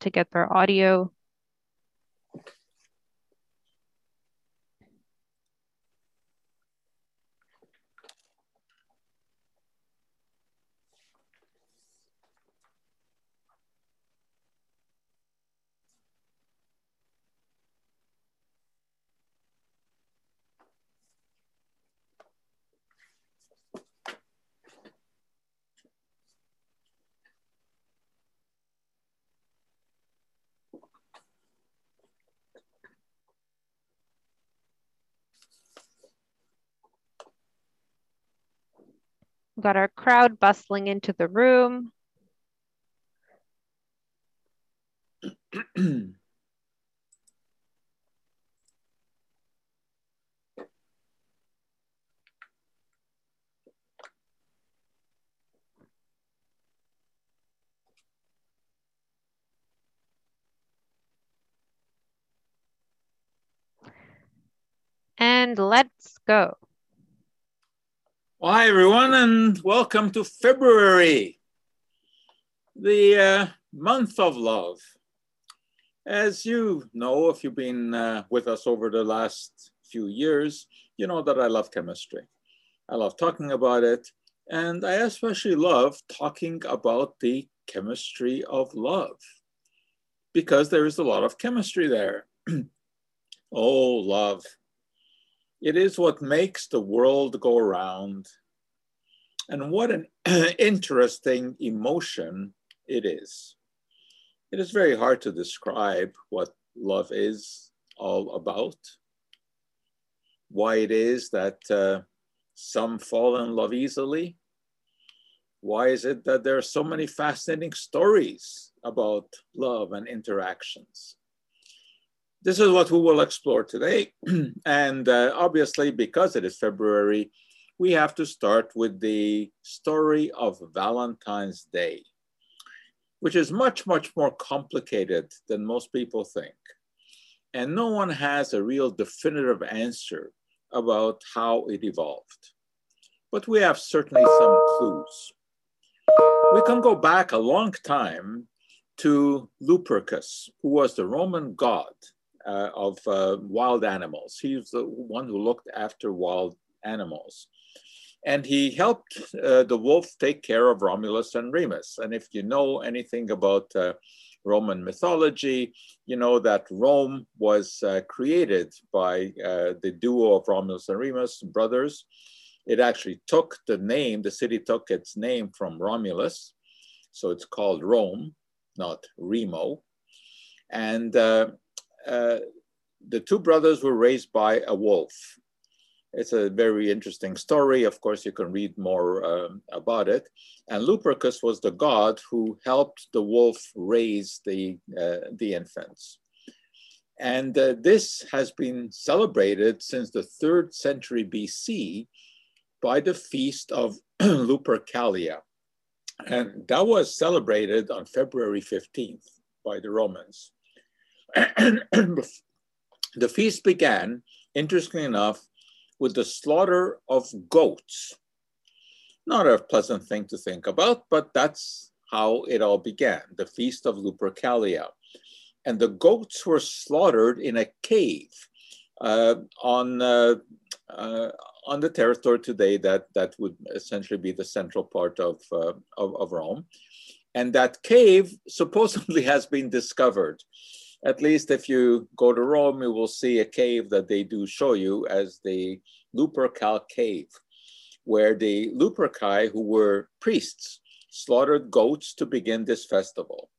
to get their audio. Got our crowd bustling into the room. And let's go. Well, hi, everyone, and welcome to February, the month of love. As you know, if you've been with us over the last few years, you know that I love chemistry. I love talking about it, and I especially love talking about the chemistry of love, because there is a lot of chemistry there. Oh, love. It is what makes the world go round. And what an interesting emotion it is. It is very hard to describe what love is all about, why it is that some fall in love easily, why is it that there are so many fascinating stories about love and interactions. This is what we will explore today. And obviously, because it is February, we have to start with the story of Valentine's Day, which is much, much more complicated than most people think. And no one has a real definitive answer about how it evolved. But we have certainly some clues. We can go back a long time to Lupercus, who was the Roman god of wild animals. He was the one who looked after wild animals. And he helped the wolf take care of Romulus and Remus. And if you know anything about Roman mythology, you know that Rome was created by the duo of Romulus and Remus, brothers. It actually took the name, the city took its name from Romulus. So it's called Rome, not Remo. And the two brothers were raised by a wolf. It's a very interesting story. Of course, you can read more about it. And Lupercus was the god who helped the wolf raise the infants. And this has been celebrated since the 3rd century BC by the feast of Lupercalia. And that was celebrated on February 15th by the Romans. The feast began, interestingly enough, with the slaughter of goats. Not a pleasant thing to think about, but that's how it all began, the feast of Lupercalia. And the goats were slaughtered in a cave on the territory today that would essentially be the central part of Rome. And that cave supposedly has been discovered. At least if you go to Rome, you will see a cave that they do show you as the Lupercal cave, where the Luperci, who were priests, slaughtered goats to begin this festival.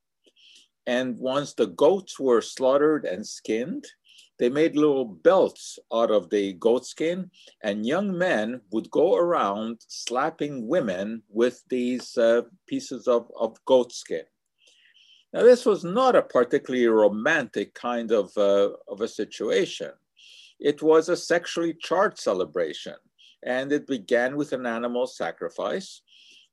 And once the goats were slaughtered and skinned, they made little belts out of the goat skin, and young men would go around slapping women with these pieces of goat skin. Now, this was not a particularly romantic kind of a situation. It was a sexually charged celebration, and it began with an animal sacrifice.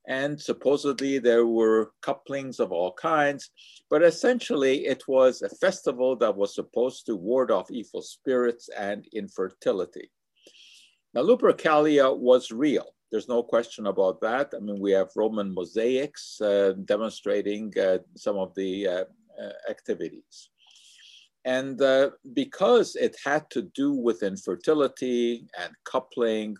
And supposedly there were couplings of all kinds, but essentially it was a festival that was supposed to ward off evil spirits and infertility. Now, Lupercalia was real. There's no question about that. I mean, we have Roman mosaics demonstrating some of the activities. And because it had to do with infertility and coupling,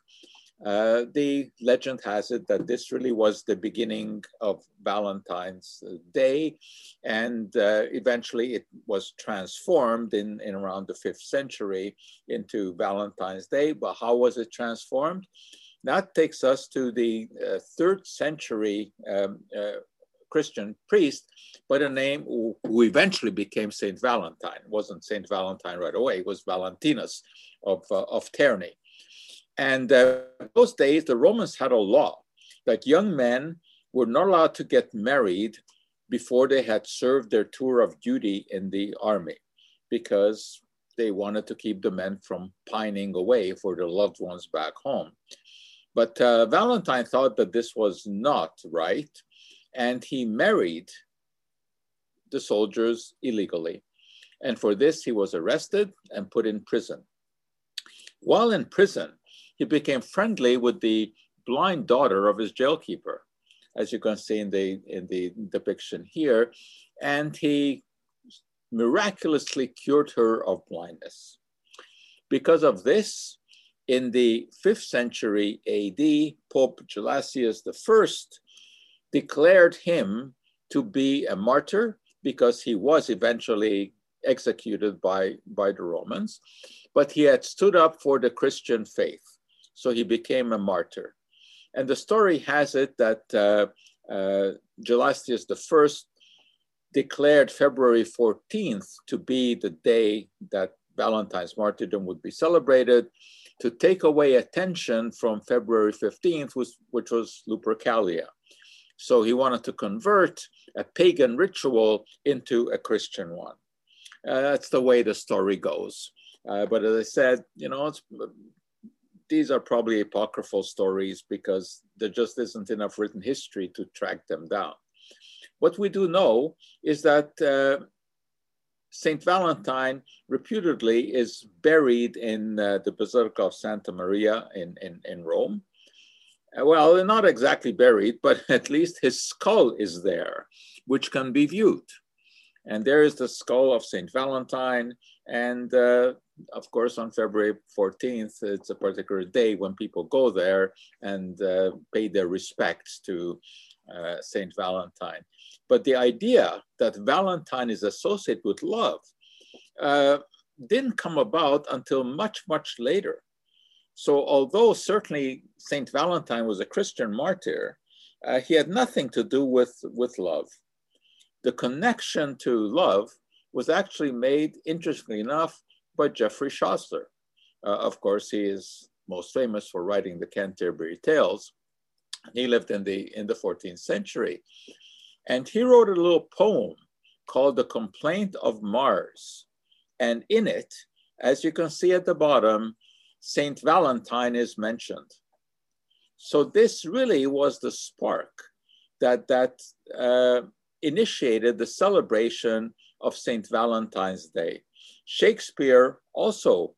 the legend has it that this really was the beginning of Valentine's Day, and eventually it was transformed in around the 5th century into Valentine's Day. But how was it transformed? That takes us to the 3rd century Christian priest by the name who eventually became Saint Valentine. It wasn't Saint Valentine right away, it was Valentinus of Terni. And in those days, the Romans had a law that young men were not allowed to get married before they had served their tour of duty in the army, because they wanted to keep the men from pining away for their loved ones back home. But Valentine thought that this was not right, and he married the soldiers illegally. And for this, he was arrested and put in prison. While in prison, he became friendly with the blind daughter of his jailkeeper, as you can see in the depiction here, and he miraculously cured her of blindness. Because of this, in the 5th century AD, Pope Gelasius I declared him to be a martyr, because he was eventually executed by the Romans, but he had stood up for the Christian faith. So he became a martyr. And the story has it that Gelasius I declared February 14th to be the day that Valentine's martyrdom would be celebrated, to take away attention from February 15th, which was Lupercalia. So he wanted to convert a pagan ritual into a Christian one. That's the way the story goes. But as I said, you know, these are probably apocryphal stories, because there just isn't enough written history to track them down. What we do know is that St. Valentine reputedly is buried in the Basilica of Santa Maria in Rome. Well, not exactly buried, but at least his skull is there, which can be viewed. And there is the skull of St. Valentine. And of course, on February 14th, it's a particular day when people go there and pay their respects to St. Valentine. But the idea that Valentine is associated with love didn't come about until much, much later. So although certainly St. Valentine was a Christian martyr, he had nothing to do with love. The connection to love was actually made, interestingly enough, by Geoffrey Chaucer. Of course, he is most famous for writing the Canterbury Tales. He lived in the 14th century. And he wrote a little poem called The Complaint of Mars. And in it, as you can see at the bottom, Saint Valentine is mentioned. So this really was the spark that initiated the celebration of St. Valentine's Day. Shakespeare also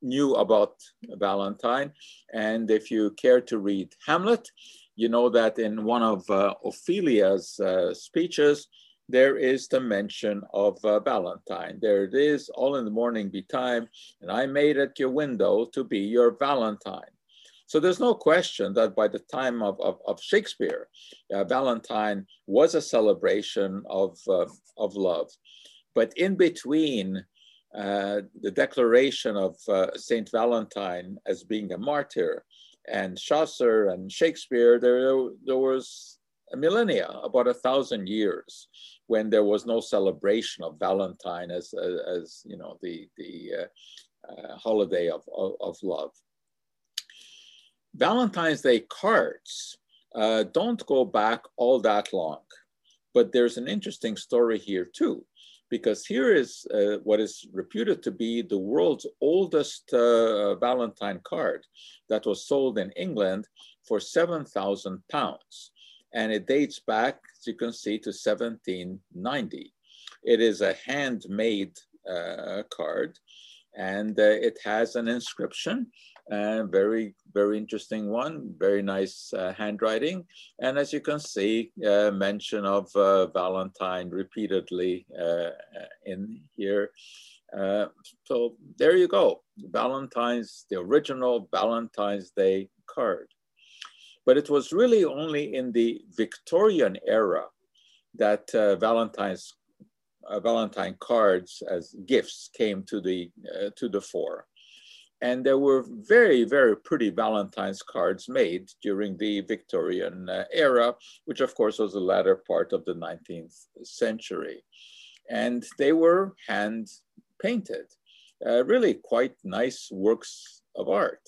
knew about Valentine. And if you care to read Hamlet, you know that in one of Ophelia's speeches, there is the mention of Valentine. There it is, all in the morning betime, and I made at your window to be your Valentine. So there's no question that by the time of Shakespeare, Valentine was a celebration of love. But in between the declaration of St. Valentine as being a martyr and Chaucer and Shakespeare, there was a millennia, about 1,000 years, when there was no celebration of Valentine as you know, the holiday of love. Valentine's Day cards don't go back all that long, but there's an interesting story here too, because here is what is reputed to be the world's oldest Valentine card that was sold in England for £7,000. And it dates back, as you can see, to 1790. It is a handmade card, and it has an inscription Very, very interesting one, very nice handwriting. And as you can see, mention of Valentine repeatedly in here. So there you go. Valentine's, the original Valentine's Day card. But it was really only in the Victorian era that Valentine cards as gifts came to the fore. And there were very, very pretty Valentine's cards made during the Victorian era, which of course was the latter part of the 19th century. And they were hand painted, really quite nice works of art,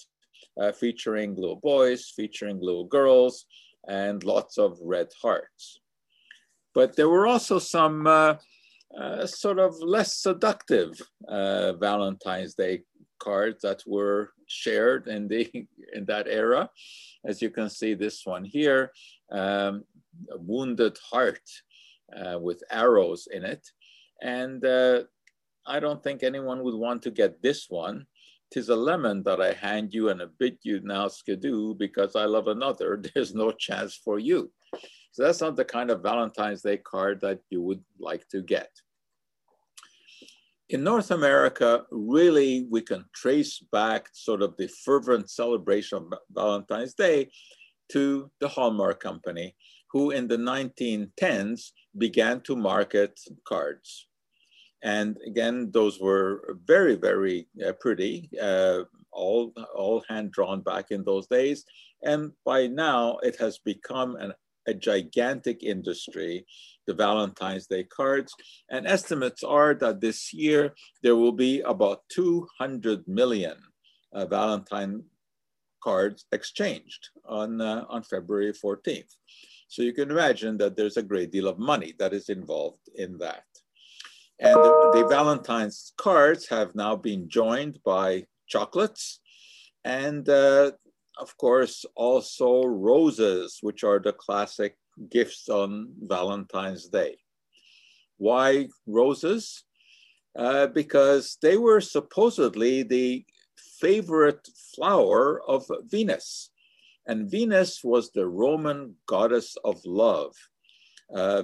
featuring little boys, featuring little girls, and lots of red hearts. But there were also some sort of less seductive Valentine's Day cards that were shared in that era. As you can see, this one here, a wounded heart with arrows in it. And I don't think anyone would want to get this one. "'Tis a lemon that I hand you and a bit you now skidoo because I love another. There's no chance for you." So that's not the kind of Valentine's Day card that you would like to get. In North America, really, we can trace back sort of the fervent celebration of Valentine's Day to the Hallmark Company, who in the 1910s began to market cards. And again, those were very, very pretty, all hand-drawn back in those days. And by now, it has become a gigantic industry, the Valentine's Day cards. And estimates are that this year, there will be about 200 million Valentine cards exchanged on February 14th. So you can imagine that there's a great deal of money that is involved in that. And the Valentine's cards have now been joined by chocolates and of course, also roses, which are the classic gifts on Valentine's Day. Why roses? Because they were supposedly the favorite flower of Venus. And Venus was the Roman goddess of love.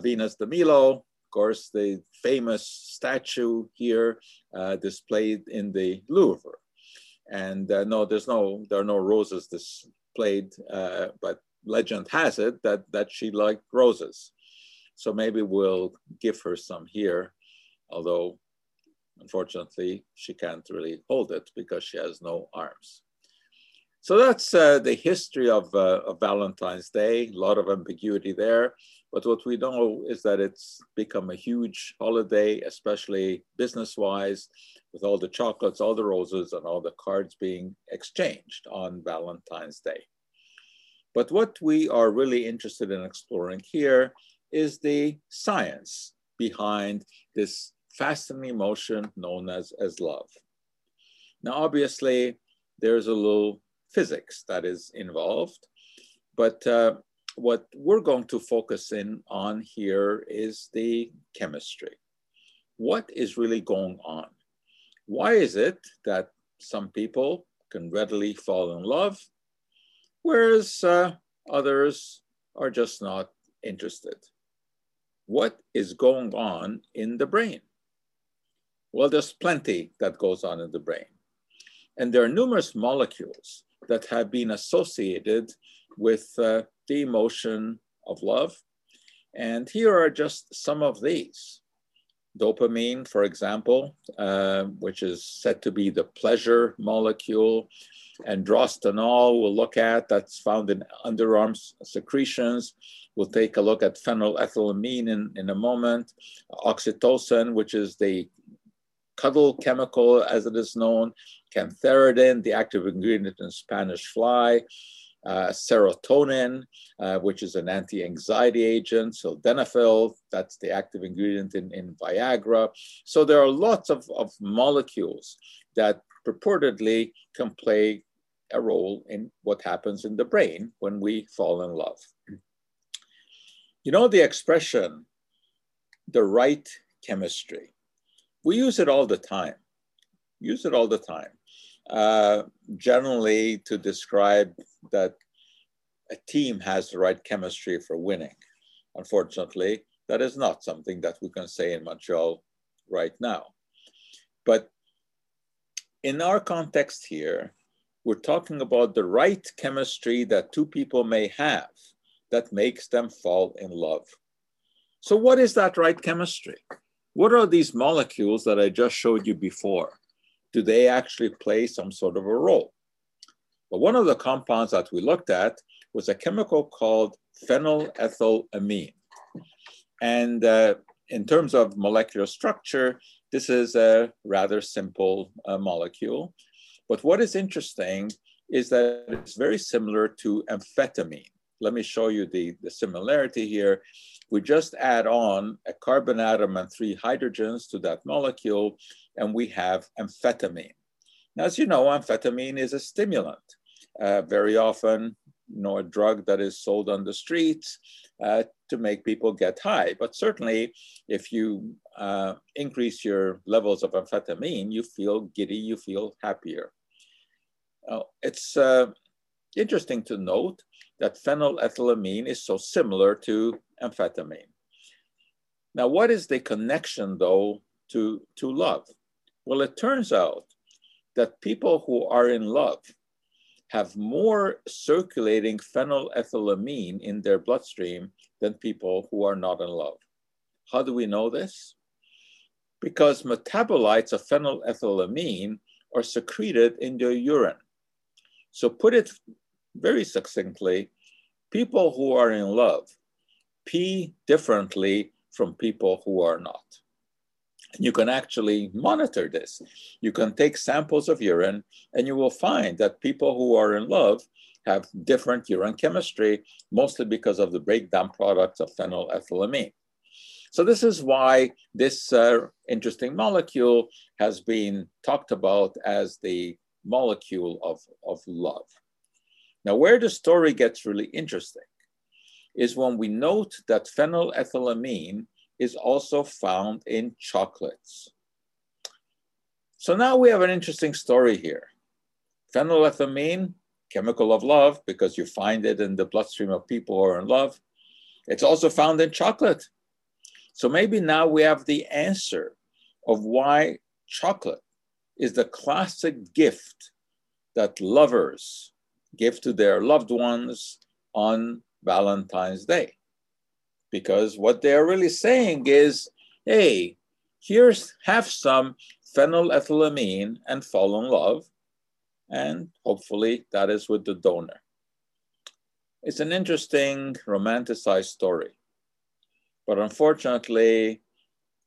Venus de Milo, of course, the famous statue here displayed in the Louvre. And no, there are no roses displayed, but legend has it that she liked roses. So maybe we'll give her some here, although unfortunately she can't really hold it because she has no arms. So that's the history of Valentine's Day, a lot of ambiguity there. But what we know is that it's become a huge holiday, especially business-wise, with all the chocolates, all the roses, and all the cards being exchanged on Valentine's Day. But what we are really interested in exploring here is the science behind this fascinating emotion known as love. Now, obviously, there's a little physics that is involved, but what we're going to focus in on here is the chemistry. What is really going on? Why is it that some people can readily fall in love, whereas others are just not interested? What is going on in the brain? Well, there's plenty that goes on in the brain. And there are numerous molecules that have been associated with the emotion of love. And here are just some of these. Dopamine, for example, which is said to be the pleasure molecule. Androstenol, we'll look at, that's found in underarm secretions. We'll take a look at phenylethylamine in a moment. Oxytocin, which is the cuddle chemical as it is known. Cantharidin, the active ingredient in Spanish fly. Serotonin, which is an anti-anxiety agent, so sildenafil, that's the active ingredient in Viagra. So there are lots of molecules that purportedly can play a role in what happens in the brain when we fall in love. You know the expression, the right chemistry. We use it all the time. generally to describe that a team has the right chemistry for winning. Unfortunately, that is not something that we can say in Montreal right now. But in our context here, we're talking about the right chemistry that two people may have that makes them fall in love. So what is that right chemistry? What are these molecules that I just showed you before? Do they actually play some sort of a role? Well, one of the compounds that we looked at was a chemical called phenylethylamine. And in terms of molecular structure, this is a rather simple molecule. But what is interesting is that it's very similar to amphetamine. Let me show you the similarity here. We just add on a carbon atom and 3 hydrogens to that molecule, and we have amphetamine. Now, as you know, amphetamine is a stimulant. Very often, a drug that is sold on the streets to make people get high. But certainly, if you increase your levels of amphetamine, you feel giddy, you feel happier. It's interesting to note that phenylethylamine is so similar to amphetamine. Now, what is the connection, though, to love? Well, it turns out that people who are in love have more circulating phenylethylamine in their bloodstream than people who are not in love. How do we know this? Because metabolites of phenylethylamine are secreted in their urine. So put it very succinctly, people who are in love pee differently from people who are not. You can actually monitor this. You can take samples of urine and you will find that people who are in love have different urine chemistry, mostly because of the breakdown products of phenylethylamine. So this is why this interesting molecule has been talked about as the molecule of love. Now, where the story gets really interesting is when we note that phenylethylamine is also found in chocolates. So now we have an interesting story here. Phenylethylamine, chemical of love, because you find it in the bloodstream of people who are in love. It's also found in chocolate. So maybe now we have the answer of why chocolate is the classic gift that lovers give to their loved ones on Valentine's Day. Because what they're really saying is, hey, here's, have some phenylethylamine and fall in love. And hopefully that is with the donor. It's an interesting romanticized story. But unfortunately,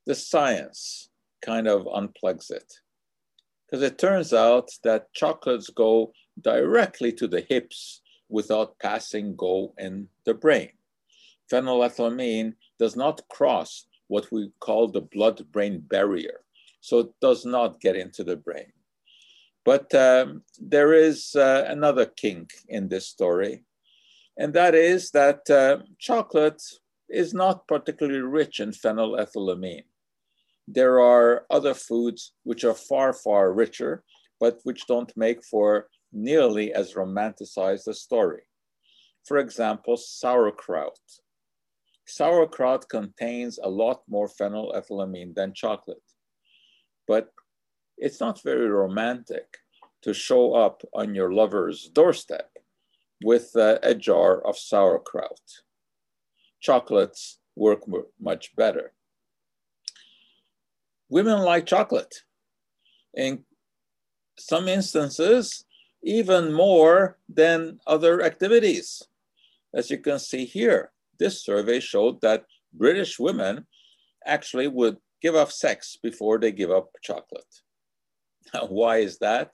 the science kind of unplugs it. Because it turns out that chocolates go directly to the hips without passing go in the brain. Phenylethylamine does not cross what we call the blood-brain barrier. So it does not get into the brain. But there is another kink in this story. And that is that chocolate is not particularly rich in phenylethylamine. There are other foods which are far, far richer, but which don't make for nearly as romanticized a story. For example, sauerkraut. Sauerkraut contains a lot more phenylethylamine than chocolate, but it's not very romantic to show up on your lover's doorstep with a jar of sauerkraut. Chocolates work much better. Women like chocolate. In some instances, even more than other activities. As you can see here, this survey showed that British women actually would give up sex before they give up chocolate. Now, why is that?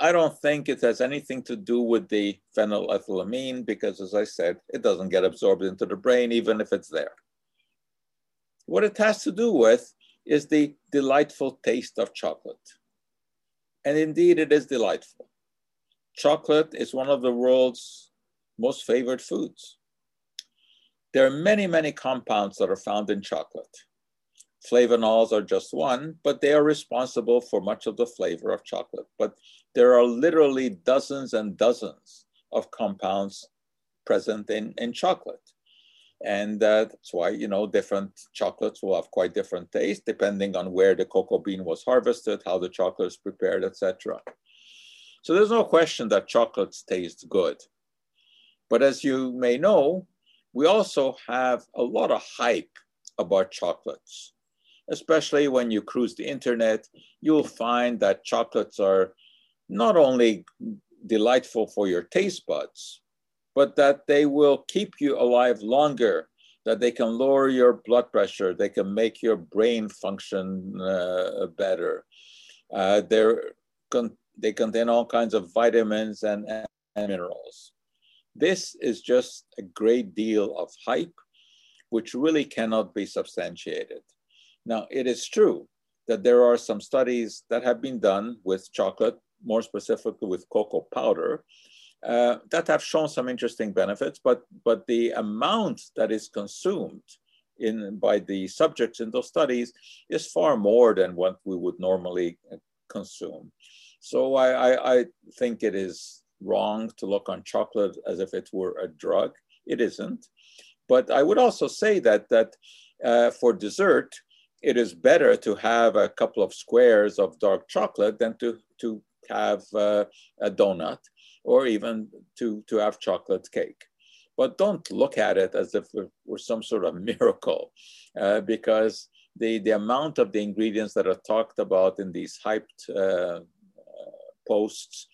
I don't think it has anything to do with the phenylethylamine because, as I said, it doesn't get absorbed into the brain, even if it's there. What it has to do with is the delightful taste of chocolate. And indeed, it is delightful. Chocolate is one of the world's most favorite foods. There are many, many compounds that are found in chocolate. Flavonols are just one, but they are responsible for much of the flavor of chocolate. But there are literally dozens and dozens of compounds present in chocolate. And that's why, you know, different chocolates will have quite different taste depending on where the cocoa bean was harvested, how the chocolate is prepared, etc. So there's no question that chocolates taste good. But as you may know, we also have a lot of hype about chocolates, especially when you cruise the internet. You'll find that chocolates are not only delightful for your taste buds, but that they will keep you alive longer, that they can lower your blood pressure, they can make your brain function better. They contain all kinds of vitamins and minerals. This is just a great deal of hype, which really cannot be substantiated. Now, it is true that there are some studies that have been done with chocolate, more specifically with cocoa powder, that have shown some interesting benefits, but the amount that is consumed by the subjects in those studies is far more than what we would normally consume. So I think it is wrong to look on chocolate as if it were a drug. It isn't. But I would also say that for dessert, it is better to have a couple of squares of dark chocolate than to have a donut, or even to have chocolate cake. But don't look at it as if it were some sort of miracle, because the amount of the ingredients that are talked about in these hyped posts,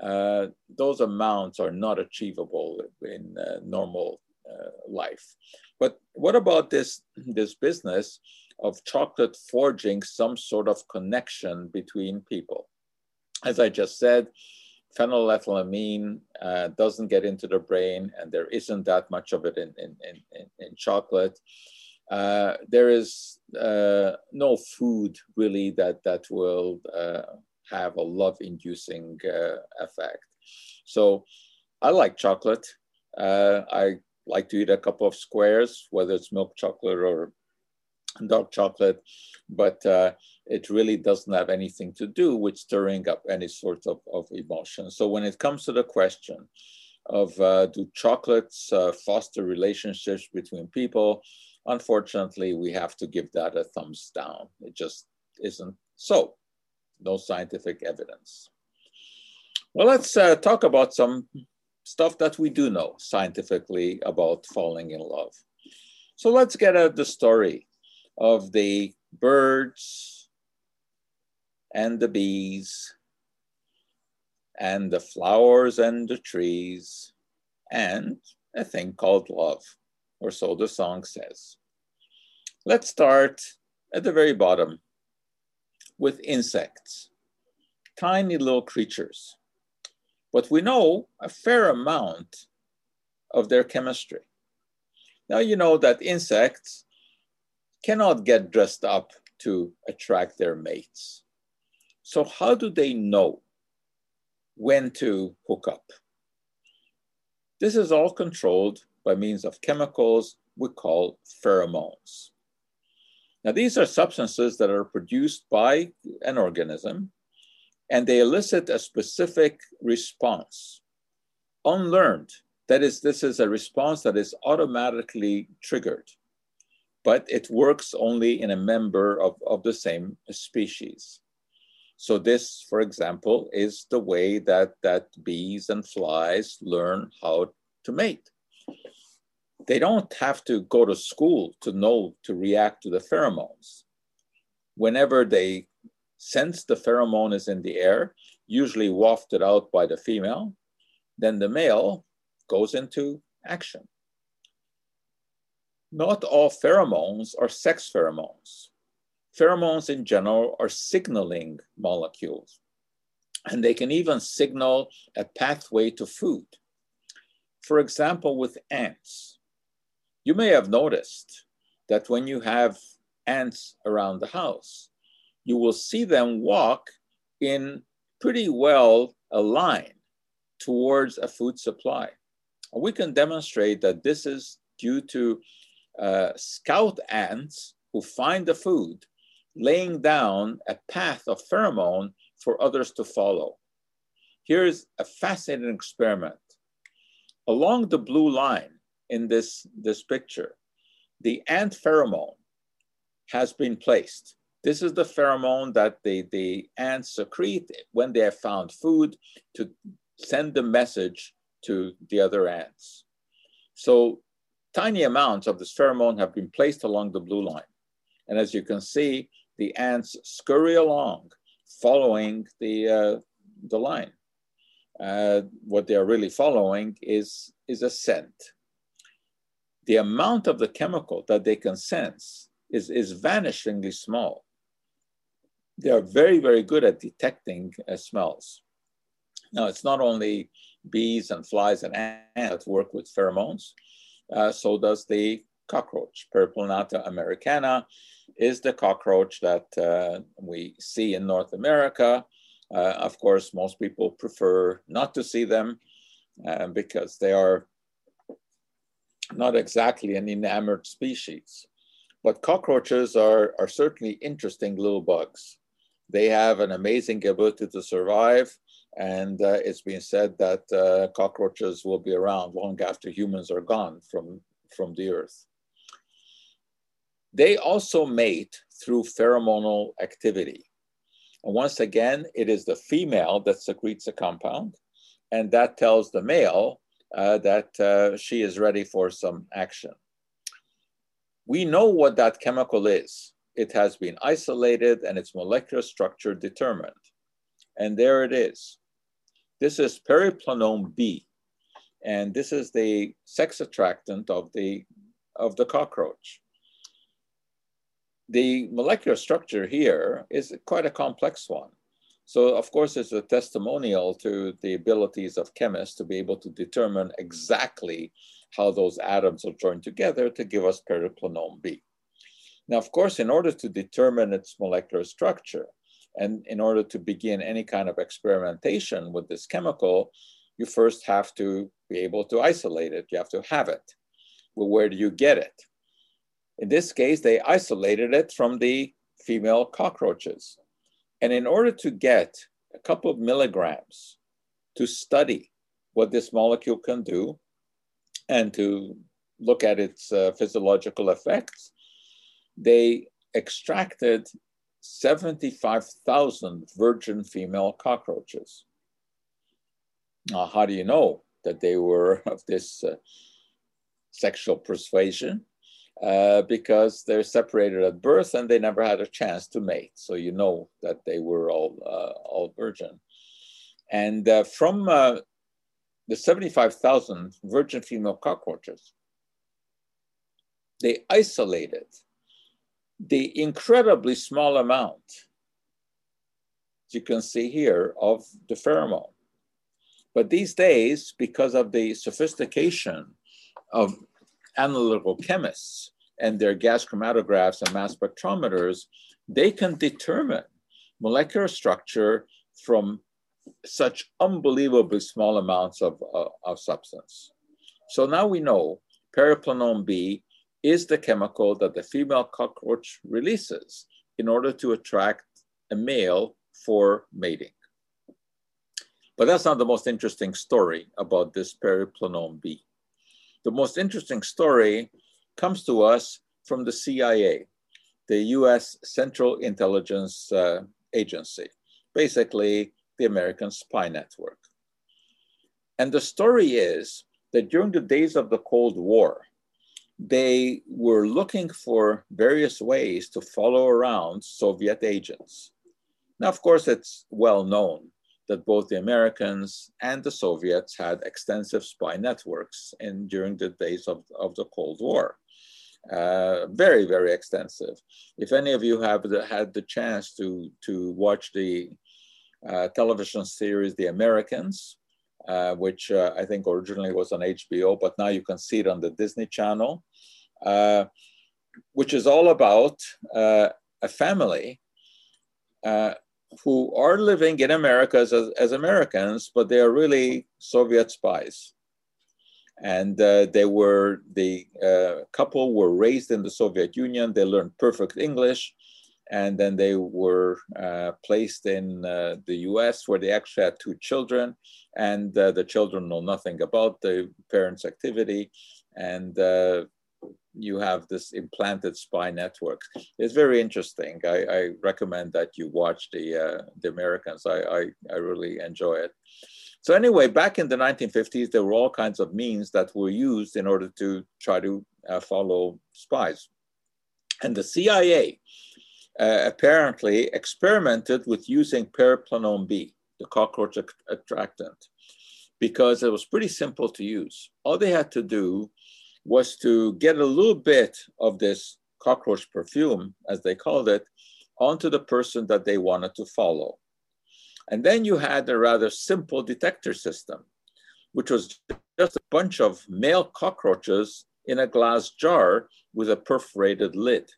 those amounts are not achievable in normal life. But what about this business of chocolate forging some sort of connection between people? As I just said, phenylethylamine doesn't get into the brain, and there isn't that much of it in chocolate. There is no food really that will have a love-inducing effect. So I like chocolate. I like to eat a couple of squares, whether it's milk chocolate or dark chocolate, but it really doesn't have anything to do with stirring up any sort of emotion. So when it comes to the question of do chocolates foster relationships between people, unfortunately, we have to give that a thumbs down. It just isn't so. No scientific evidence. Well, let's talk about some stuff that we do know scientifically about falling in love. So let's get at the story of the birds and the bees and the flowers and the trees and a thing called love, or so the song says. Let's start at the very bottom with insects, tiny little creatures, but we know a fair amount of their chemistry. Now, you know that insects cannot get dressed up to attract their mates. So how do they know when to hook up? This is all controlled by means of chemicals we call pheromones. Now, these are substances that are produced by an organism, and they elicit a specific response, unlearned. That is, this is a response that is automatically triggered, but it works only in a member of the same species. So this, for example, is the way that bees and flies learn how to mate. They don't have to go to school to know to react to the pheromones. Whenever they sense the pheromone is in the air, usually wafted out by the female, then the male goes into action. Not all pheromones are sex pheromones. Pheromones in general are signaling molecules, and they can even signal a pathway to food. For example, with ants, you may have noticed that when you have ants around the house, you will see them walk in pretty well a line towards a food supply. And we can demonstrate that this is due to scout ants who find the food, laying down a path of pheromone for others to follow. Here's a fascinating experiment. Along the blue line in this picture, the ant pheromone has been placed. This is the pheromone that the ants secrete when they have found food to send the message to the other ants. So tiny amounts of this pheromone have been placed along the blue line. And as you can see, the ants scurry along following the line. What they are really following is a scent. The amount of the chemical that they can sense is vanishingly small. They are very, very good at detecting smells. Now, it's not only bees and flies and ants that work with pheromones, so does the cockroach. Periplanata americana is the cockroach that we see in North America. Of course, most people prefer not to see them because they are not exactly an enamored species. But cockroaches are certainly interesting little bugs. They have an amazing ability to survive, and it's been said that cockroaches will be around long after humans are gone from the earth. They also mate through pheromonal activity. And once again, it is the female that secretes a compound, and that tells the male that she is ready for some action. We know what that chemical is. It has been isolated and its molecular structure determined. And there it is. This is Periplanone B, and this is the sex attractant of the cockroach. The molecular structure here is quite a complex one. So of course, it's a testimonial to the abilities of chemists to be able to determine exactly how those atoms are joined together to give us Periplanone B. Now, of course, in order to determine its molecular structure, and in order to begin any kind of experimentation with this chemical, you first have to be able to isolate it. You have to have it. Well, where do you get it? In this case, they isolated it from the female cockroaches. And in order to get a couple of milligrams to study what this molecule can do and to look at its physiological effects, they extracted 75,000 virgin female cockroaches. Now, how do you know that they were of this sexual persuasion? Because they're separated at birth and they never had a chance to mate. So you know that they were all virgin. And from the 75,000 virgin female cockroaches, they isolated the incredibly small amount, as you can see here, of the pheromone. But these days, because of the sophistication of analytical chemists and their gas chromatographs and mass spectrometers, they can determine molecular structure from such unbelievably small amounts of substance. So now we know Periplanone B is the chemical that the female cockroach releases in order to attract a male for mating. But that's not the most interesting story about this Periplanone B. The most interesting story comes to us from the CIA, the US Central Intelligence Agency, basically the American spy network. And the story is that during the days of the Cold War, they were looking for various ways to follow around Soviet agents. Now, of course, it's well known that both the Americans and the Soviets had extensive spy networks during the days of the Cold War. Very, very extensive. If any of you have had the chance to watch the television series, The Americans, which I think originally was on HBO, but now you can see it on the Disney Channel, which is all about a family who are living in America as Americans, but they are really Soviet spies. And the couple were raised in the Soviet Union. They learned perfect English, and then they were placed in the US, where they actually had 2 children, and the children know nothing about the parents' activity, and you have this implanted spy network. It's very interesting. I recommend that you watch The Americans. I really enjoy it. So anyway, back in the 1950s, there were all kinds of means that were used in order to try to follow spies. And the CIA apparently experimented with using Periplanone B, the cockroach attractant, because it was pretty simple to use. All they had to do was to get a little bit of this cockroach perfume, as they called it, onto the person that they wanted to follow. And then you had a rather simple detector system, which was just a bunch of male cockroaches in a glass jar with a perforated lid.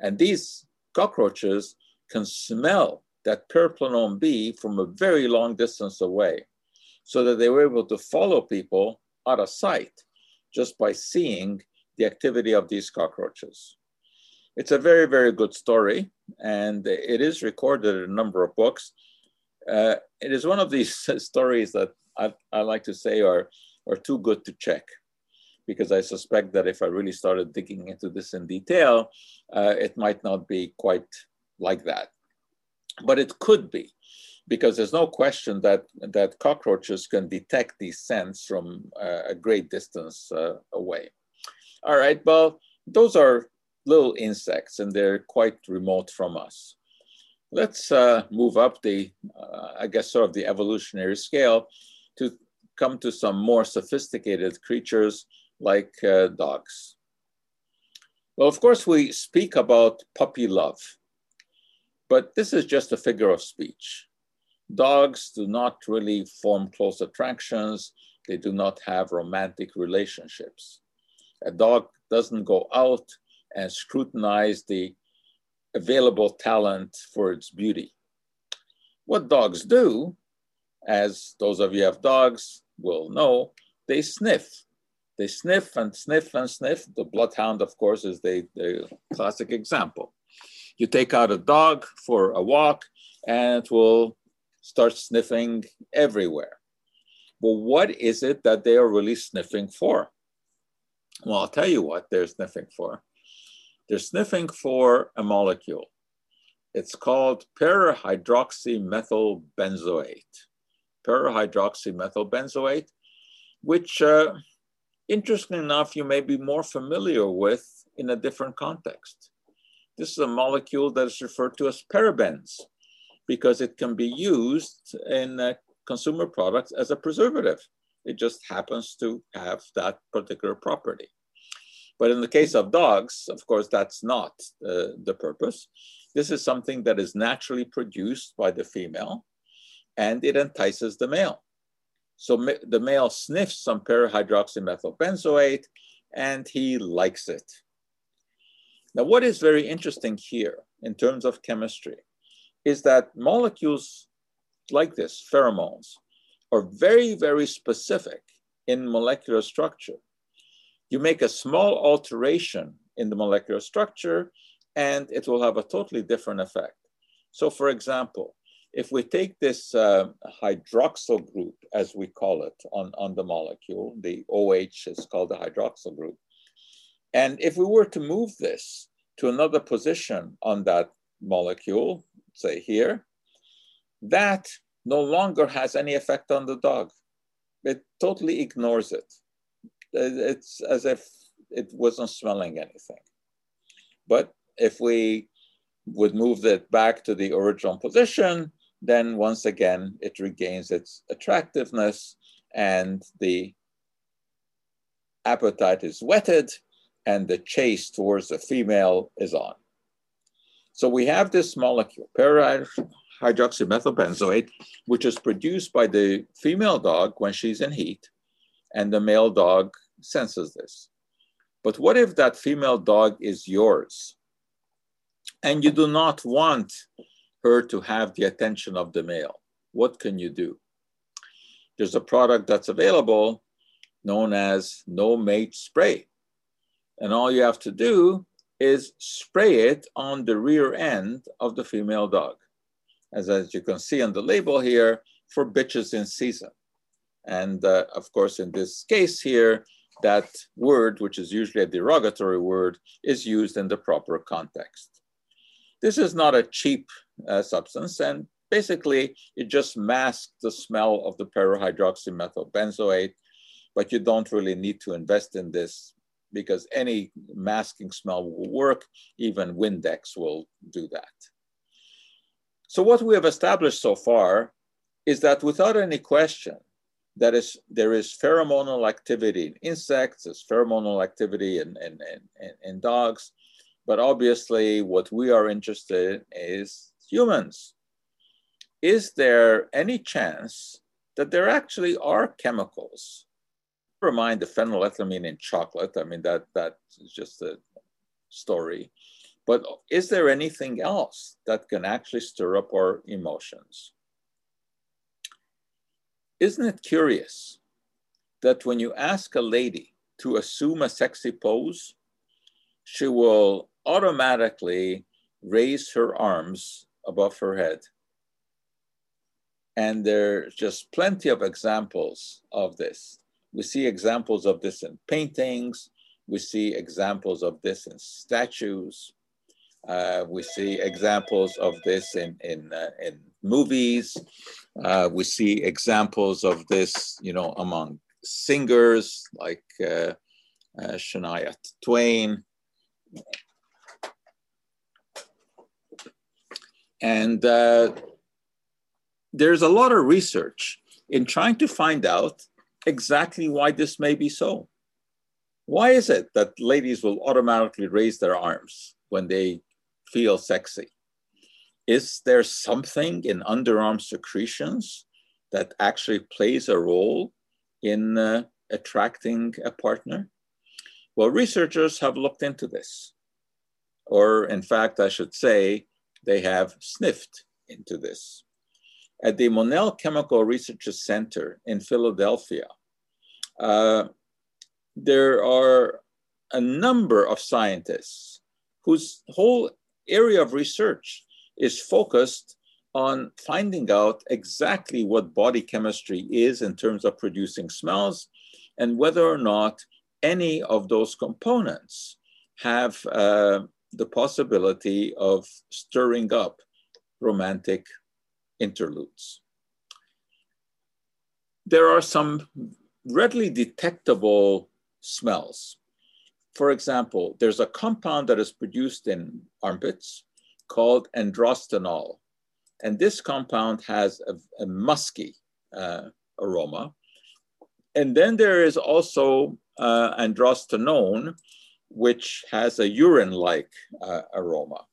And these cockroaches can smell that Periplanone B from a very long distance away, so that they were able to follow people out of sight just by seeing the activity of these cockroaches. It's a very, very good story, and it is recorded in a number of books. It is one of these stories that I like to say are too good to check, because I suspect that if I really started digging into this in detail, it might not be quite like that. But it could be, because there's no question that cockroaches can detect these scents from a great distance away. All right, well, those are little insects, and they're quite remote from us. Let's move up the, I guess, sort of the evolutionary scale to come to some more sophisticated creatures like dogs. Well, of course, we speak about puppy love, but this is just a figure of speech. Dogs do not really form close attractions. They do not have romantic relationships. A dog doesn't go out and scrutinize the available talent for its beauty. What dogs do, as those of you who have dogs will know, they sniff. They sniff and sniff and sniff. The bloodhound, of course, is the classic example. You take out a dog for a walk, and it will start sniffing everywhere. But what is it that they are really sniffing for? Well, I'll tell you what they're sniffing for. They're sniffing for a molecule. It's called parahydroxymethylbenzoate. Parahydroxymethylbenzoate, which interestingly enough, you may be more familiar with in a different context. This is a molecule that is referred to as parabens, because it can be used in consumer products as a preservative. It just happens to have that particular property. But in the case of dogs, of course, that's not the purpose. This is something that is naturally produced by the female, and it entices the male. So the male sniffs some parahydroxymethylbenzoate, and he likes it. Now, what is very interesting here in terms of chemistry is that molecules like this, pheromones, are very, very specific in molecular structure. You make a small alteration in the molecular structure, and it will have a totally different effect. So for example, if we take this hydroxyl group, as we call it on the molecule, the OH is called the hydroxyl group. And if we were to move this to another position on that molecule, say here, that no longer has any effect on the dog. It totally ignores it. It's as if it wasn't smelling anything. But if we would move that back to the original position, then once again, it regains its attractiveness, and the appetite is whetted, and the chase towards the female is on. So we have this molecule, parahydroxymethylbenzoate, which is produced by the female dog when she's in heat, and the male dog senses this. But what if that female dog is yours, and you do not want her to have the attention of the male? What can you do? There's a product that's available known as no-mate spray. And all you have to do is spray it on the rear end of the female dog. As you can see on the label here, for bitches in season. And of course, in this case here, that word, which is usually a derogatory word, is used in the proper context. This is not a cheap substance, and basically it just masks the smell of the perohydroxymethylbenzoate, but you don't really need to invest in this because any masking smell will work, even Windex will do that. So what we have established so far is that without any question, that is, there is pheromonal activity in insects, there's pheromonal activity in dogs, but obviously what we are interested in is humans. Is there any chance that there actually are chemicals? Never mind the phenylethylamine in chocolate, I mean, that is just a story. But is there anything else that can actually stir up our emotions? Isn't it curious that when you ask a lady to assume a sexy pose, she will automatically raise her arms above her head? And there's just plenty of examples of this. We see examples of this in paintings. We see examples of this in statues. We see examples of this in movies. We see examples of this, you know, among singers like Shania Twain. And there's a lot of research in trying to find out exactly why this may be so. Why is it that ladies will automatically raise their arms when they feel sexy? Is there something in underarm secretions that actually plays a role in attracting a partner? Well, researchers have looked into this, or in fact, I should say, they have sniffed into this. At the Monell Chemical Research Center in Philadelphia, there are a number of scientists whose whole area of research is focused on finding out exactly what body chemistry is in terms of producing smells and whether or not any of those components have the possibility of stirring up romantic interludes. There are some readily detectable smells. For example, there's a compound that is produced in armpits called androstenol. And this compound has a musky aroma. And then there is also androstenone, which has a urine-like aroma.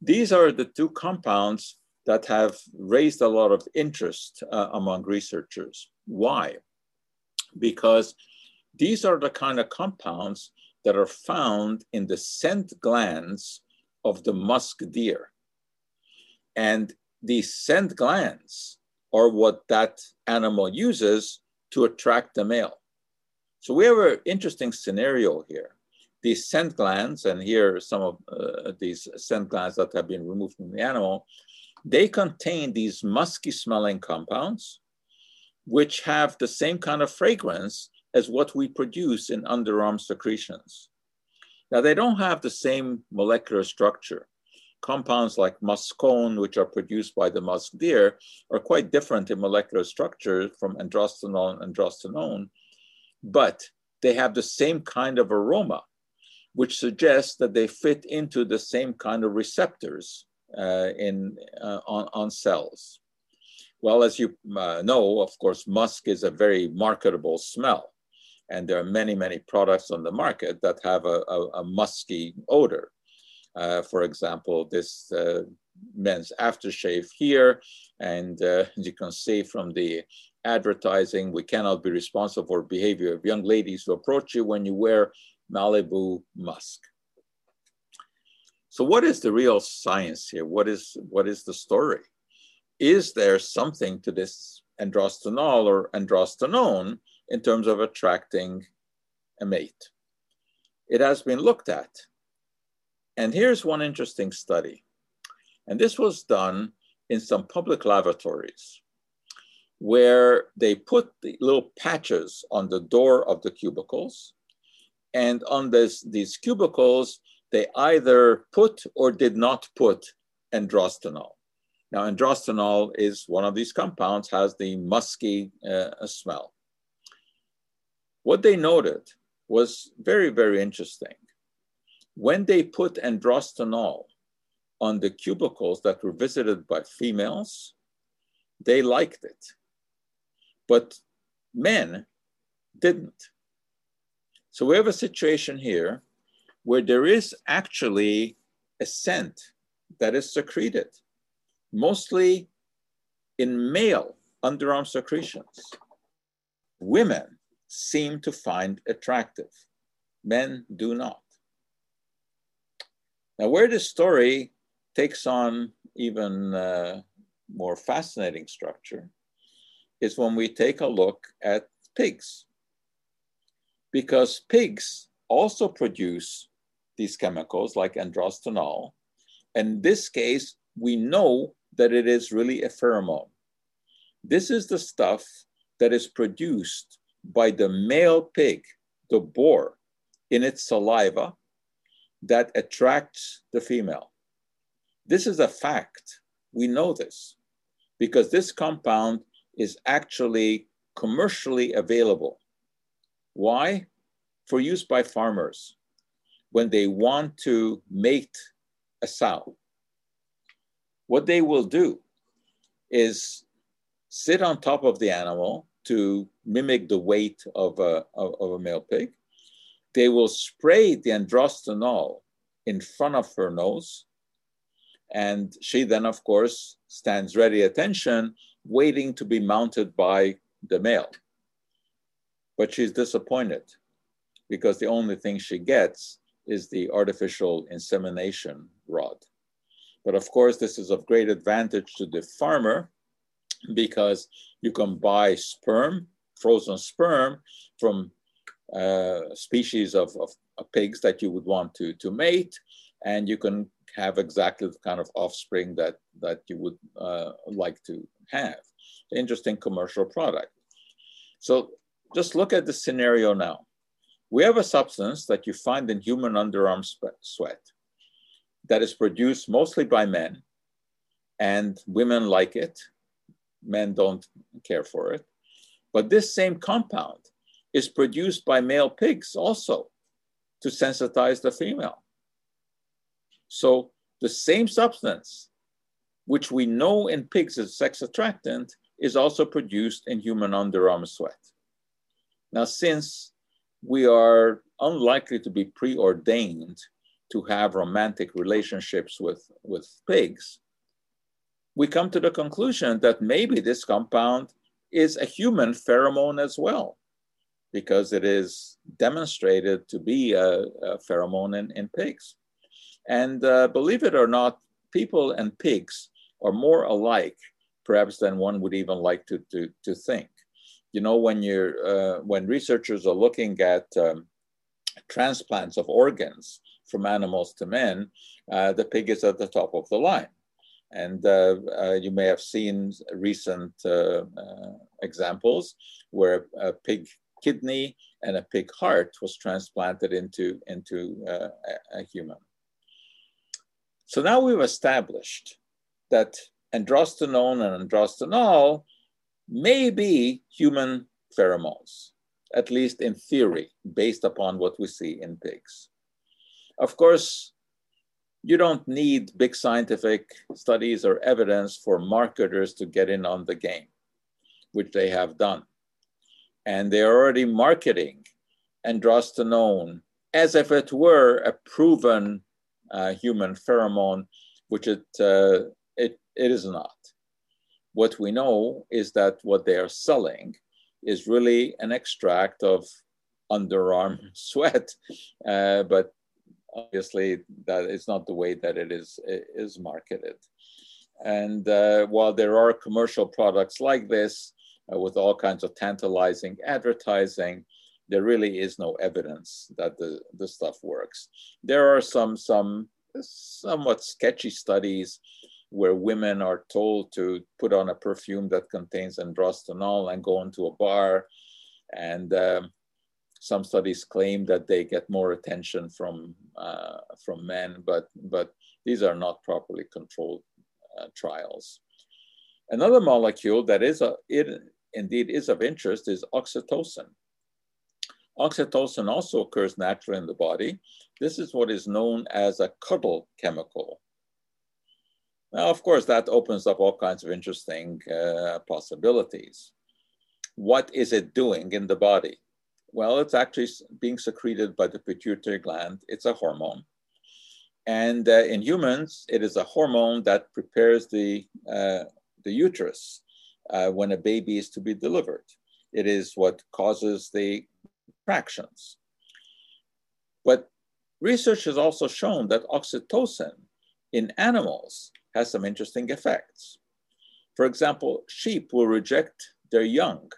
These are the two compounds that have raised a lot of interest among researchers. Why? Because these are the kind of compounds that are found in the scent glands of the musk deer. And these scent glands are what that animal uses to attract the male. So we have an interesting scenario here. These scent glands, and here are some of these scent glands that have been removed from the animal, they contain these musky smelling compounds, which have the same kind of fragrance as what we produce in underarm secretions. Now, they don't have the same molecular structure. Compounds like muscone, which are produced by the musk deer, are quite different in molecular structure from androstenol and androstenone, but they have the same kind of aroma, which suggests that they fit into the same kind of receptors on cells. Well, as you know, of course, musk is a very marketable smell. And there are many, many products on the market that have a musky odor. For example, this men's aftershave here, and you can see from the advertising, we cannot be responsible for behavior of young ladies who approach you when you wear Malibu musk. So what is the real science here? What is the story? Is there something to this androstenol or androstenone in terms of attracting a mate. It has been looked at. And here's one interesting study. And this was done in some public laboratories where they put the little patches on the door of the cubicles. And on these cubicles, they either put or did not put androstenol. Now, androstenol is one of these compounds, has the musky smell. What they noted was very, very interesting. When they put androstenol on the cubicles that were visited by females, they liked it, but men didn't. So we have a situation here where there is actually a scent that is secreted, mostly in male underarm secretions. Women seem to find attractive, men do not. Now, where this story takes on even more fascinating structure is when we take a look at pigs, because pigs also produce these chemicals like androstenol. In this case, we know that it is really a pheromone. This is the stuff that is produced by the male pig, the boar, in its saliva that attracts the female. This is a fact. We know this because this compound is actually commercially available. Why? For use by farmers when they want to mate a sow. What they will do is sit on top of the animal to mimic the weight of a male pig. They will spray the androstenol in front of her nose. And she then, of course, stands ready attention, waiting to be mounted by the male. But she's disappointed because the only thing she gets is the artificial insemination rod. But of course, this is of great advantage to the farmer because you can buy sperm, frozen sperm, from species of pigs that you would want to mate, and you can have exactly the kind of offspring that you would like to have. Interesting commercial product. So just look at the scenario now. We have a substance that you find in human underarm sweat that is produced mostly by men, and women like it. Men don't care for it. But this same compound is produced by male pigs also to sensitize the female. So the same substance, which we know in pigs is sex attractant, is also produced in human underarm sweat. Now, since we are unlikely to be preordained to have romantic relationships with pigs, we come to the conclusion that maybe this compound is a human pheromone as well, because it is demonstrated to be a pheromone in pigs. And believe it or not, people and pigs are more alike, perhaps, than one would even like to think. You know, when researchers are looking at transplants of organs from animals to men, the pig is at the top of the line. And you may have seen recent examples where a pig kidney and a pig heart was transplanted into a human. So now we've established that androstenone and androstenol may be human pheromones, at least in theory, based upon what we see in pigs. Of course, you don't need big scientific studies or evidence for marketers to get in on the game, which they have done. And they're already marketing androstenone as if it were a proven human pheromone, which it is not. What we know is that what they are selling is really an extract of underarm sweat, but obviously that is not the way that it is marketed. And while there are commercial products like this, with all kinds of tantalizing advertising. There really is no evidence that the stuff works. There are some somewhat sketchy studies where women are told to put on a perfume that contains androstenol and go into a bar. And some studies claim that they get more attention from men, but these are not properly controlled trials. Another molecule that indeed is of interest is oxytocin. Oxytocin also occurs naturally in the body. This is what is known as a cuddle chemical. Now, of course, that opens up all kinds of interesting possibilities. What is it doing in the body? Well, it's actually being secreted by the pituitary gland. It's a hormone. And in humans, it is a hormone that prepares the uterus when a baby is to be delivered. It is what causes the contractions. But research has also shown that oxytocin in animals has some interesting effects. For example, sheep will reject their young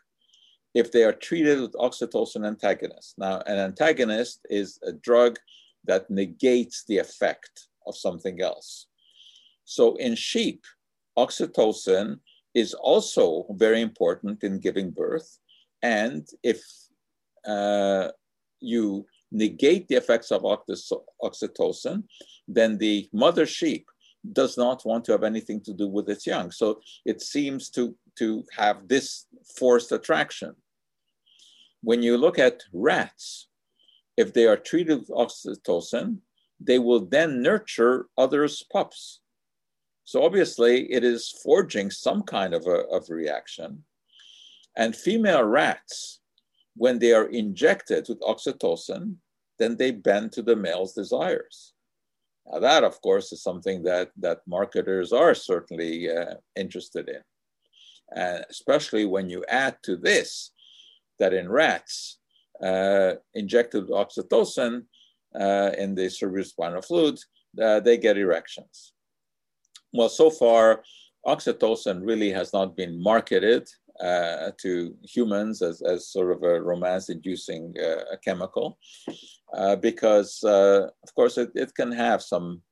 if they are treated with oxytocin antagonists. Now, an antagonist is a drug that negates the effect of something else. So in sheep, oxytocin is also very important in giving birth. And if you negate the effects of oxytocin, then the mother sheep does not want to have anything to do with its young. So it seems to have this forced attraction. When you look at rats, if they are treated with oxytocin, they will then nurture others' pups. So obviously it is forging some kind of a reaction. And female rats, when they are injected with oxytocin, then they bend to the male's desires. Now that, of course, is something that marketers are certainly interested in, especially when you add to this that in rats injected with oxytocin in the cerebrospinal fluid, they get erections. Well, so far, oxytocin really has not been marketed to humans as sort of a romance-inducing chemical, because, of course, it can have some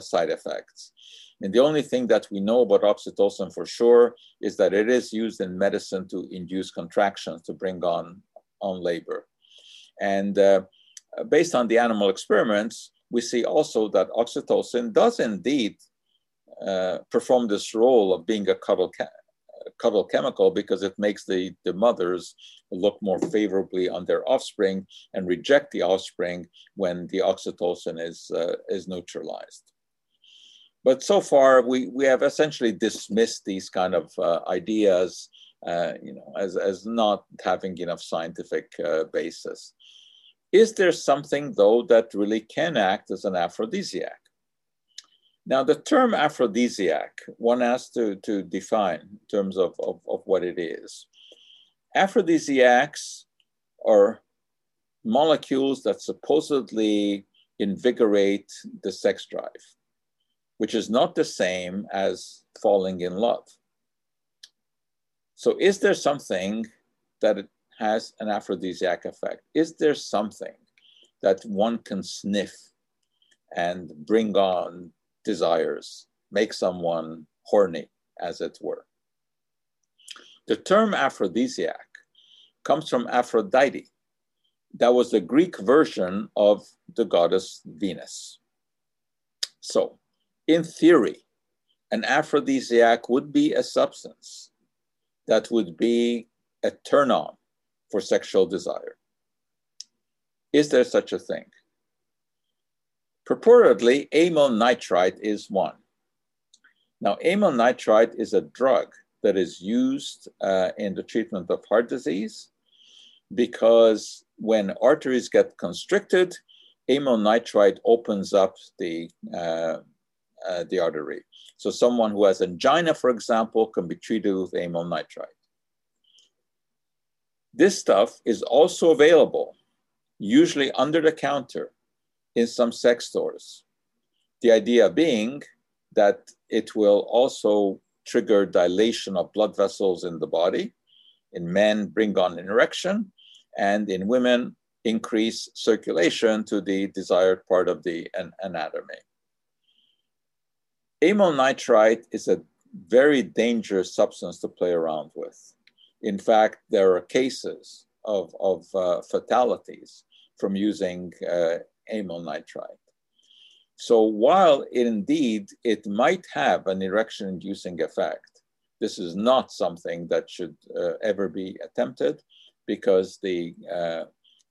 side effects. And the only thing that we know about oxytocin for sure is that it is used in medicine to induce contractions, to bring on labor. And based on the animal experiments, we see also that oxytocin does indeed perform this role of being a cuddle chemical, because it makes the mothers look more favorably on their offspring and reject the offspring when the oxytocin is neutralized. But so far, we have essentially dismissed these kind of ideas as not having enough scientific basis. Is there something, though, that really can act as an aphrodisiac? Now, the term aphrodisiac, one has to define in terms of what it is. Aphrodisiacs are molecules that supposedly invigorate the sex drive, which is not the same as falling in love. So is there something that has an aphrodisiac effect? Is there something that one can sniff and bring on desires, make someone horny, as it were? The term aphrodisiac comes from Aphrodite. That was the Greek version of the goddess Venus. So, in theory, an aphrodisiac would be a substance that would be a turn-on for sexual desire. Is there such a thing? Purportedly, amyl nitrite is one. Now, amyl nitrite is a drug that is used in the treatment of heart disease, because when arteries get constricted, amyl nitrite opens up the artery. So someone who has angina, for example, can be treated with amyl nitrite. This stuff is also available, usually under the counter, in some sex stores. The idea being that it will also trigger dilation of blood vessels in the body, In men, bring on an erection, and in women, increase circulation to the desired part of the anatomy. Amyl nitrite is a very dangerous substance to play around with. In fact, there are cases of fatalities from using amyl nitrite. So while indeed it might have an erection-inducing effect, this is not something that should ever be attempted, because the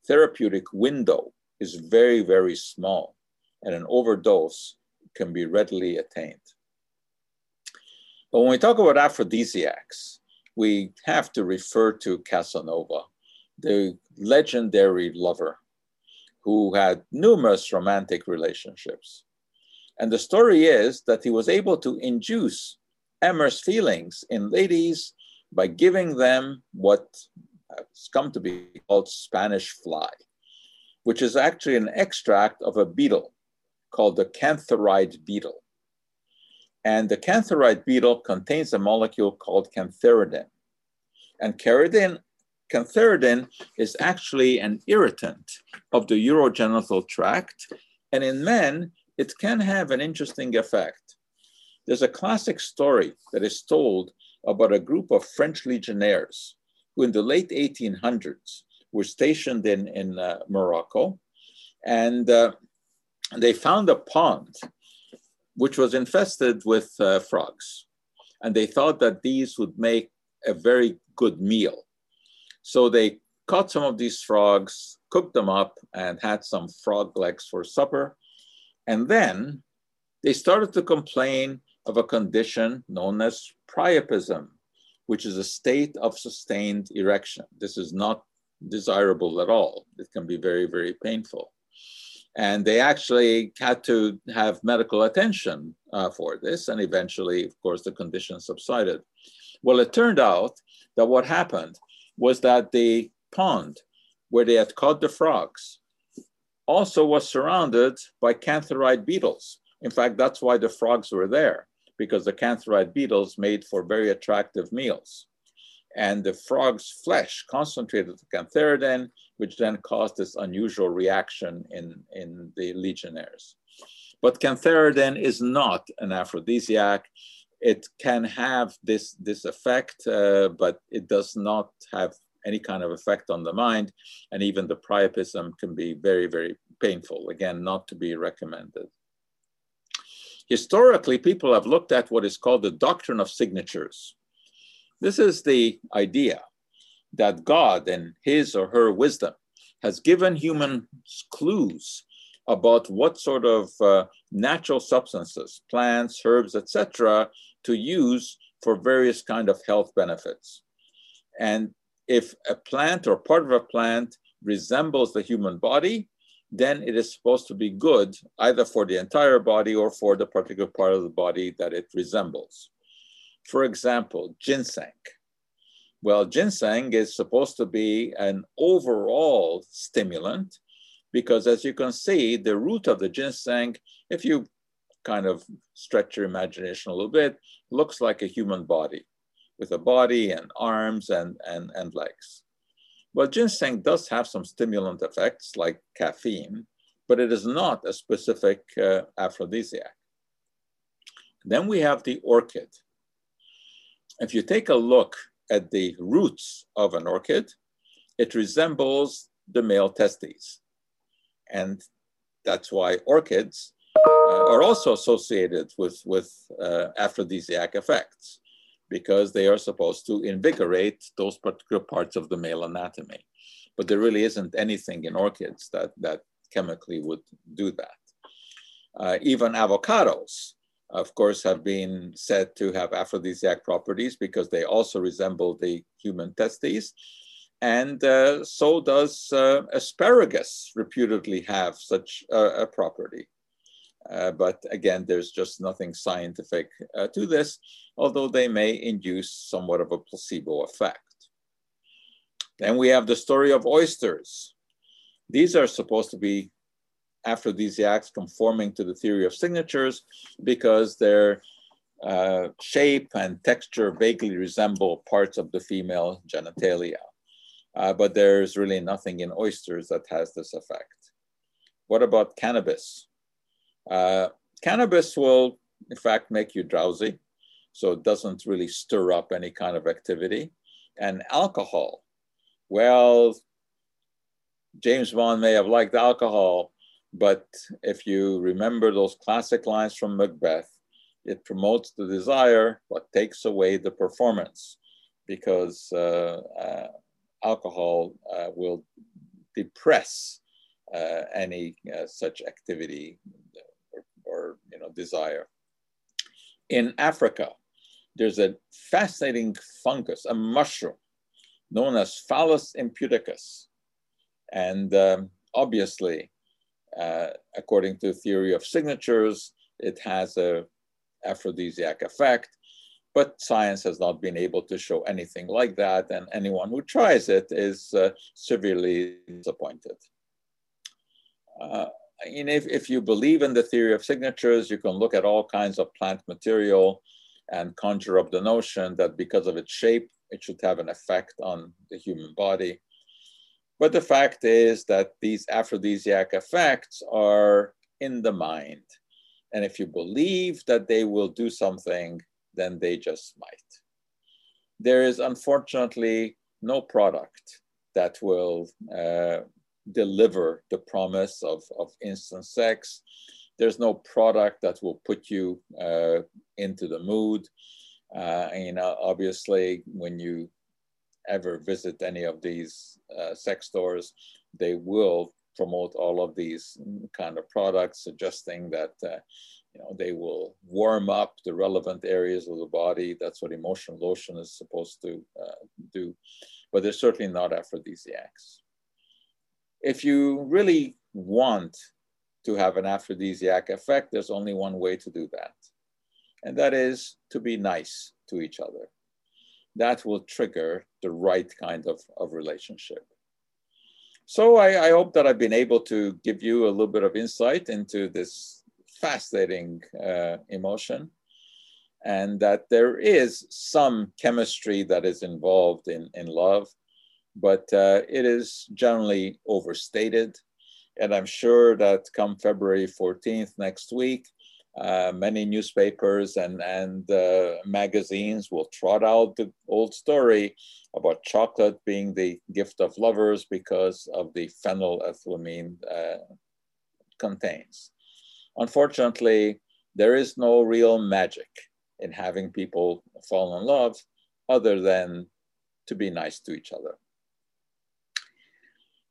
therapeutic window is very, very small, and an overdose can be readily attained. But when we talk about aphrodisiacs, we have to refer to Casanova, the legendary lover who had numerous romantic relationships. And the story is that he was able to induce amorous feelings in ladies by giving them what has come to be called Spanish fly, which is actually an extract of a beetle called the cantharide beetle. And the cantharide beetle contains a molecule called cantharidin. And cantharidin is actually an irritant of the urogenital tract. And in men, it can have an interesting effect. There's a classic story that is told about a group of French legionnaires who in the late 1800s were stationed in Morocco. And they found a pond which was infested with frogs. And they thought that these would make a very good meal. So they caught some of these frogs, cooked them up, and had some frog legs for supper. And then they started to complain of a condition known as priapism, which is a state of sustained erection. This is not desirable at all. It can be very, very painful. And they actually had to have medical attention for this. And eventually, of course, the condition subsided. Well, it turned out that what happened was that the pond where they had caught the frogs also was surrounded by cantharide beetles. In fact, that's why the frogs were there, because the cantharide beetles made for very attractive meals. And the frog's flesh concentrated the cantharidin, which then caused this unusual reaction in the legionnaires. But cantharidin is not an aphrodisiac. It can have this effect, but it does not have any kind of effect on the mind. And even the priapism can be very, very painful. Again, not to be recommended. Historically, people have looked at what is called the doctrine of signatures. This is the idea that God, in his or her wisdom, has given humans clues about what sort of natural substances, plants, herbs, etc., to use for various kind of health benefits. And if a plant or part of a plant resembles the human body, then it is supposed to be good either for the entire body or for the particular part of the body that it resembles. For example, ginseng. Well, ginseng is supposed to be an overall stimulant because, as you can see, the root of the ginseng, if you kind of stretch your imagination a little bit, looks like a human body with a body and arms and legs. Well, ginseng does have some stimulant effects like caffeine, but it is not a specific aphrodisiac. Then we have the orchid. If you take a look at the roots of an orchid, it resembles the male testes. And that's why orchids are also associated with aphrodisiac effects, because they are supposed to invigorate those particular parts of the male anatomy. But there really isn't anything in orchids that chemically would do that. Even avocados, of course, have been said to have aphrodisiac properties because they also resemble the human testes. And so does asparagus reputedly have such a property. But again, there's just nothing scientific to this, although they may induce somewhat of a placebo effect. Then we have the story of oysters. These are supposed to be aphrodisiacs conforming to the theory of signatures because their shape and texture vaguely resemble parts of the female genitalia. But there's really nothing in oysters that has this effect. What about cannabis? Cannabis will, in fact, make you drowsy, so it doesn't really stir up any kind of activity. And alcohol, well, James Bond may have liked alcohol, but if you remember those classic lines from Macbeth, it promotes the desire, but takes away the performance, because alcohol will depress any such activity or desire. In Africa, there's a fascinating fungus, a mushroom, known as Phallus imputicus. And obviously, according to theory of signatures, it has a aphrodisiac effect, but science has not been able to show anything like that, and anyone who tries it is severely disappointed. If you believe in the theory of signatures, you can look at all kinds of plant material and conjure up the notion that because of its shape, it should have an effect on the human body. But the fact is that these aphrodisiac effects are in the mind. And if you believe that they will do something, then they just might. There is unfortunately no product that will deliver the promise of instant sex. There's no product that will put you into the mood. Obviously, when you ever visit any of these sex stores, they will promote all of these kind of products, suggesting that they will warm up the relevant areas of the body. That's what emotional lotion is supposed to do, but they're certainly not aphrodisiacs. If you really want to have an aphrodisiac effect, there's only one way to do that, and that is to be nice to each other. That will trigger the right kind of relationship. So I hope that I've been able to give you a little bit of insight into this fascinating emotion, and that there is some chemistry that is involved in love, but it is generally overstated. And I'm sure that come February 14th next week, many newspapers and magazines will trot out the old story about chocolate being the gift of lovers because of the phenylethylamine contains. Unfortunately, there is no real magic in having people fall in love other than to be nice to each other.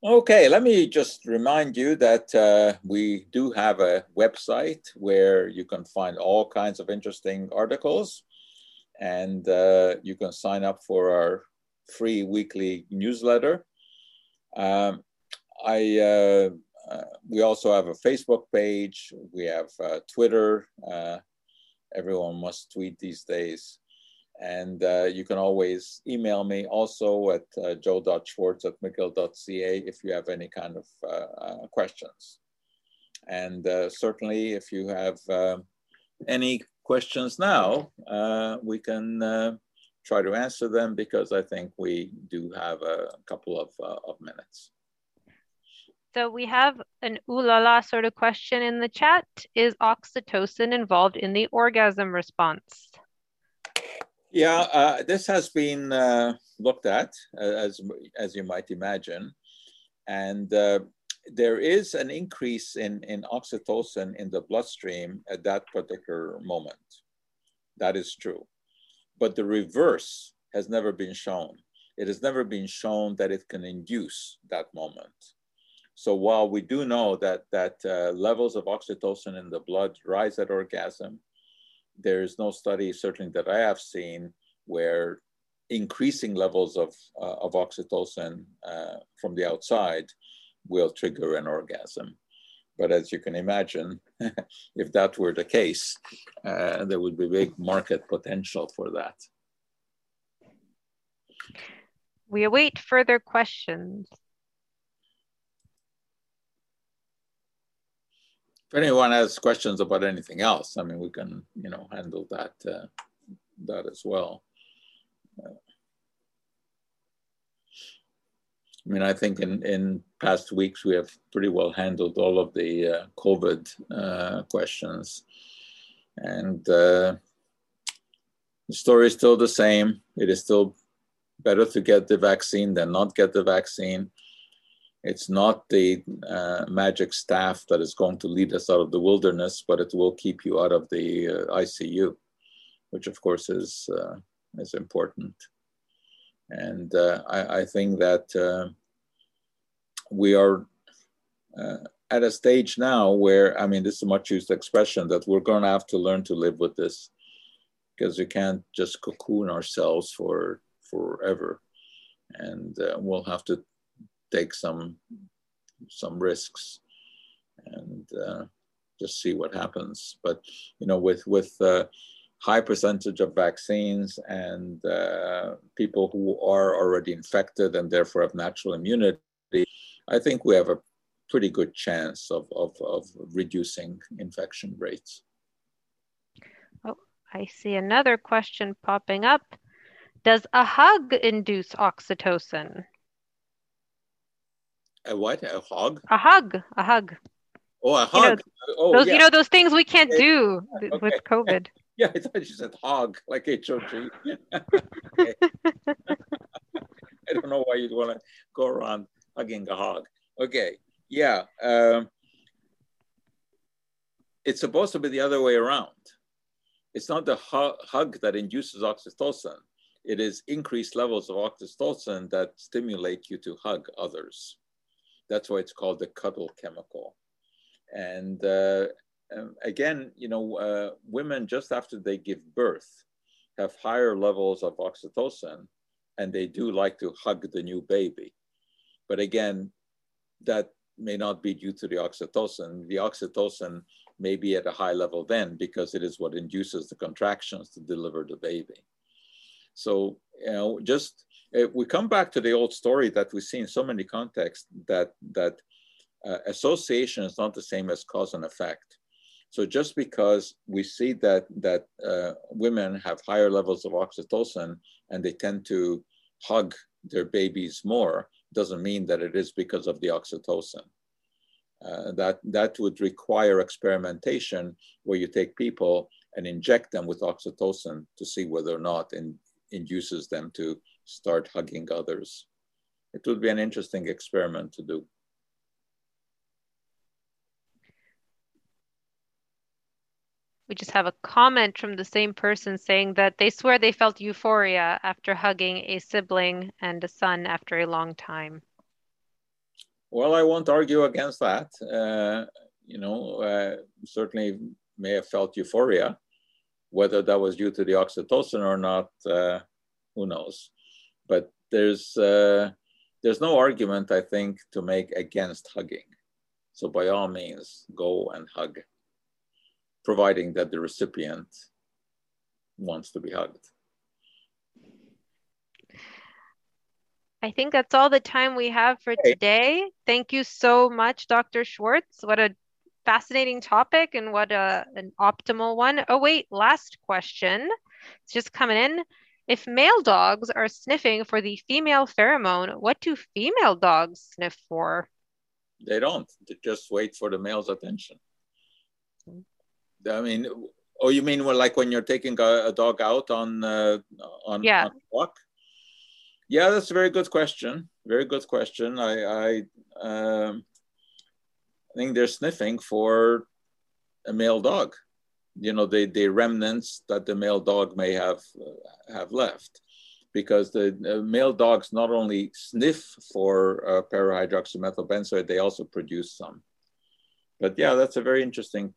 Okay, let me just remind you that we do have a website where you can find all kinds of interesting articles, and you can sign up for our free weekly newsletter. We also have a Facebook page, we have Twitter, everyone must tweet these days. And you can always email me also at joe.schwartz@mcgill.ca if you have any kind of questions. And certainly if you have any questions now, we can try to answer them, because I think we do have a couple of minutes. So we have an ooh la la sort of question in the chat. Is oxytocin involved in the orgasm response? Yeah, this has been looked at, as you might imagine. And there is an increase in oxytocin in the bloodstream at that particular moment. That is true. But the reverse has never been shown. It has never been shown that it can induce that moment. So while we do know that levels of oxytocin in the blood rise at orgasm, there is no study, certainly that I have seen, where increasing levels of oxytocin from the outside will trigger an orgasm. But as you can imagine, if that were the case, there would be big market potential for that. We await further questions. If anyone has questions about anything else, I mean, we can, you know, handle that, that as well. I mean, I think in past weeks, we have pretty well handled all of the COVID questions. And the story is still the same. It is still better to get the vaccine than not get the vaccine. It's not the magic staff that is going to lead us out of the wilderness, but it will keep you out of the ICU, which of course is important. And I think that we are at a stage now where, I mean, this is a much used expression, that we're gonna have to learn to live with this, because we can't just cocoon ourselves for forever. And we'll have to take some risks and just see what happens. But, you know, with high percentage of vaccines and people who are already infected and therefore have natural immunity, I think we have a pretty good chance of reducing infection rates. Oh, I see another question popping up. Does a hug induce oxytocin? A what? A hug? A hug. A hug. Oh, a hug. You know, oh, those, yeah. You know, those things we can't do with COVID. Yeah, I thought you said hog, like H-O-G. I don't know why you'd want to go around hugging a hog. Okay, yeah. It's supposed to be the other way around. It's not the hug that induces oxytocin. It is increased levels of oxytocin that stimulate you to hug others. That's why it's called the cuddle chemical. And again, you know, women just after they give birth have higher levels of oxytocin, and they do like to hug the new baby. But again, that may not be due to the oxytocin. The oxytocin may be at a high level then, because it is what induces the contractions to deliver the baby. So, you know, just we come back to the old story that we see in so many contexts, that association is not the same as cause and effect. So just because we see that women have higher levels of oxytocin and they tend to hug their babies more, doesn't mean that it is because of the oxytocin. That would require experimentation, where you take people and inject them with oxytocin to see whether or not it induces them to start hugging others. It would be an interesting experiment to do. We just have a comment from the same person saying that they swear they felt euphoria after hugging a sibling and a son after a long time. Well, I won't argue against that. You know, certainly may have felt euphoria. Whether that was due to the oxytocin or not, who knows? But there's no argument, I think, to make against hugging. So by all means, go and hug, providing that the recipient wants to be hugged. I think that's all the time we have for today. Thank you so much, Dr. Schwartz. What a fascinating topic, and what an optimal one. Oh wait, last question. It's just coming in. If male dogs are sniffing for the female pheromone, what do female dogs sniff for? They don't. They just wait for the male's attention. I mean, oh, you mean like when you're taking a dog out on a walk? Yeah, that's a very good question. Very good question. I think they're sniffing for a male dog, you know, the remnants that the male dog may have left, because the male dogs not only sniff for para-hydroxymethylbenzoate, they also produce some. But yeah, that's a very interesting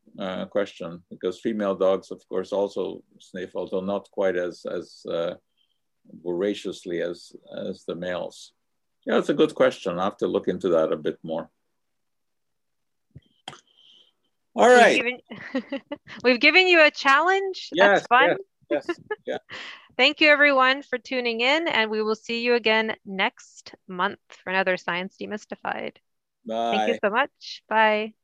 question, because female dogs, of course, also sniff, although not quite as voraciously as the males. Yeah, that's a good question. I'll have to look into that a bit more. All right. We've given you a challenge. Yes, that's fun. Yes, yes, yeah. Thank you, everyone, for tuning in, and we will see you again next month for another Science Demystified. Bye. Thank you so much. Bye.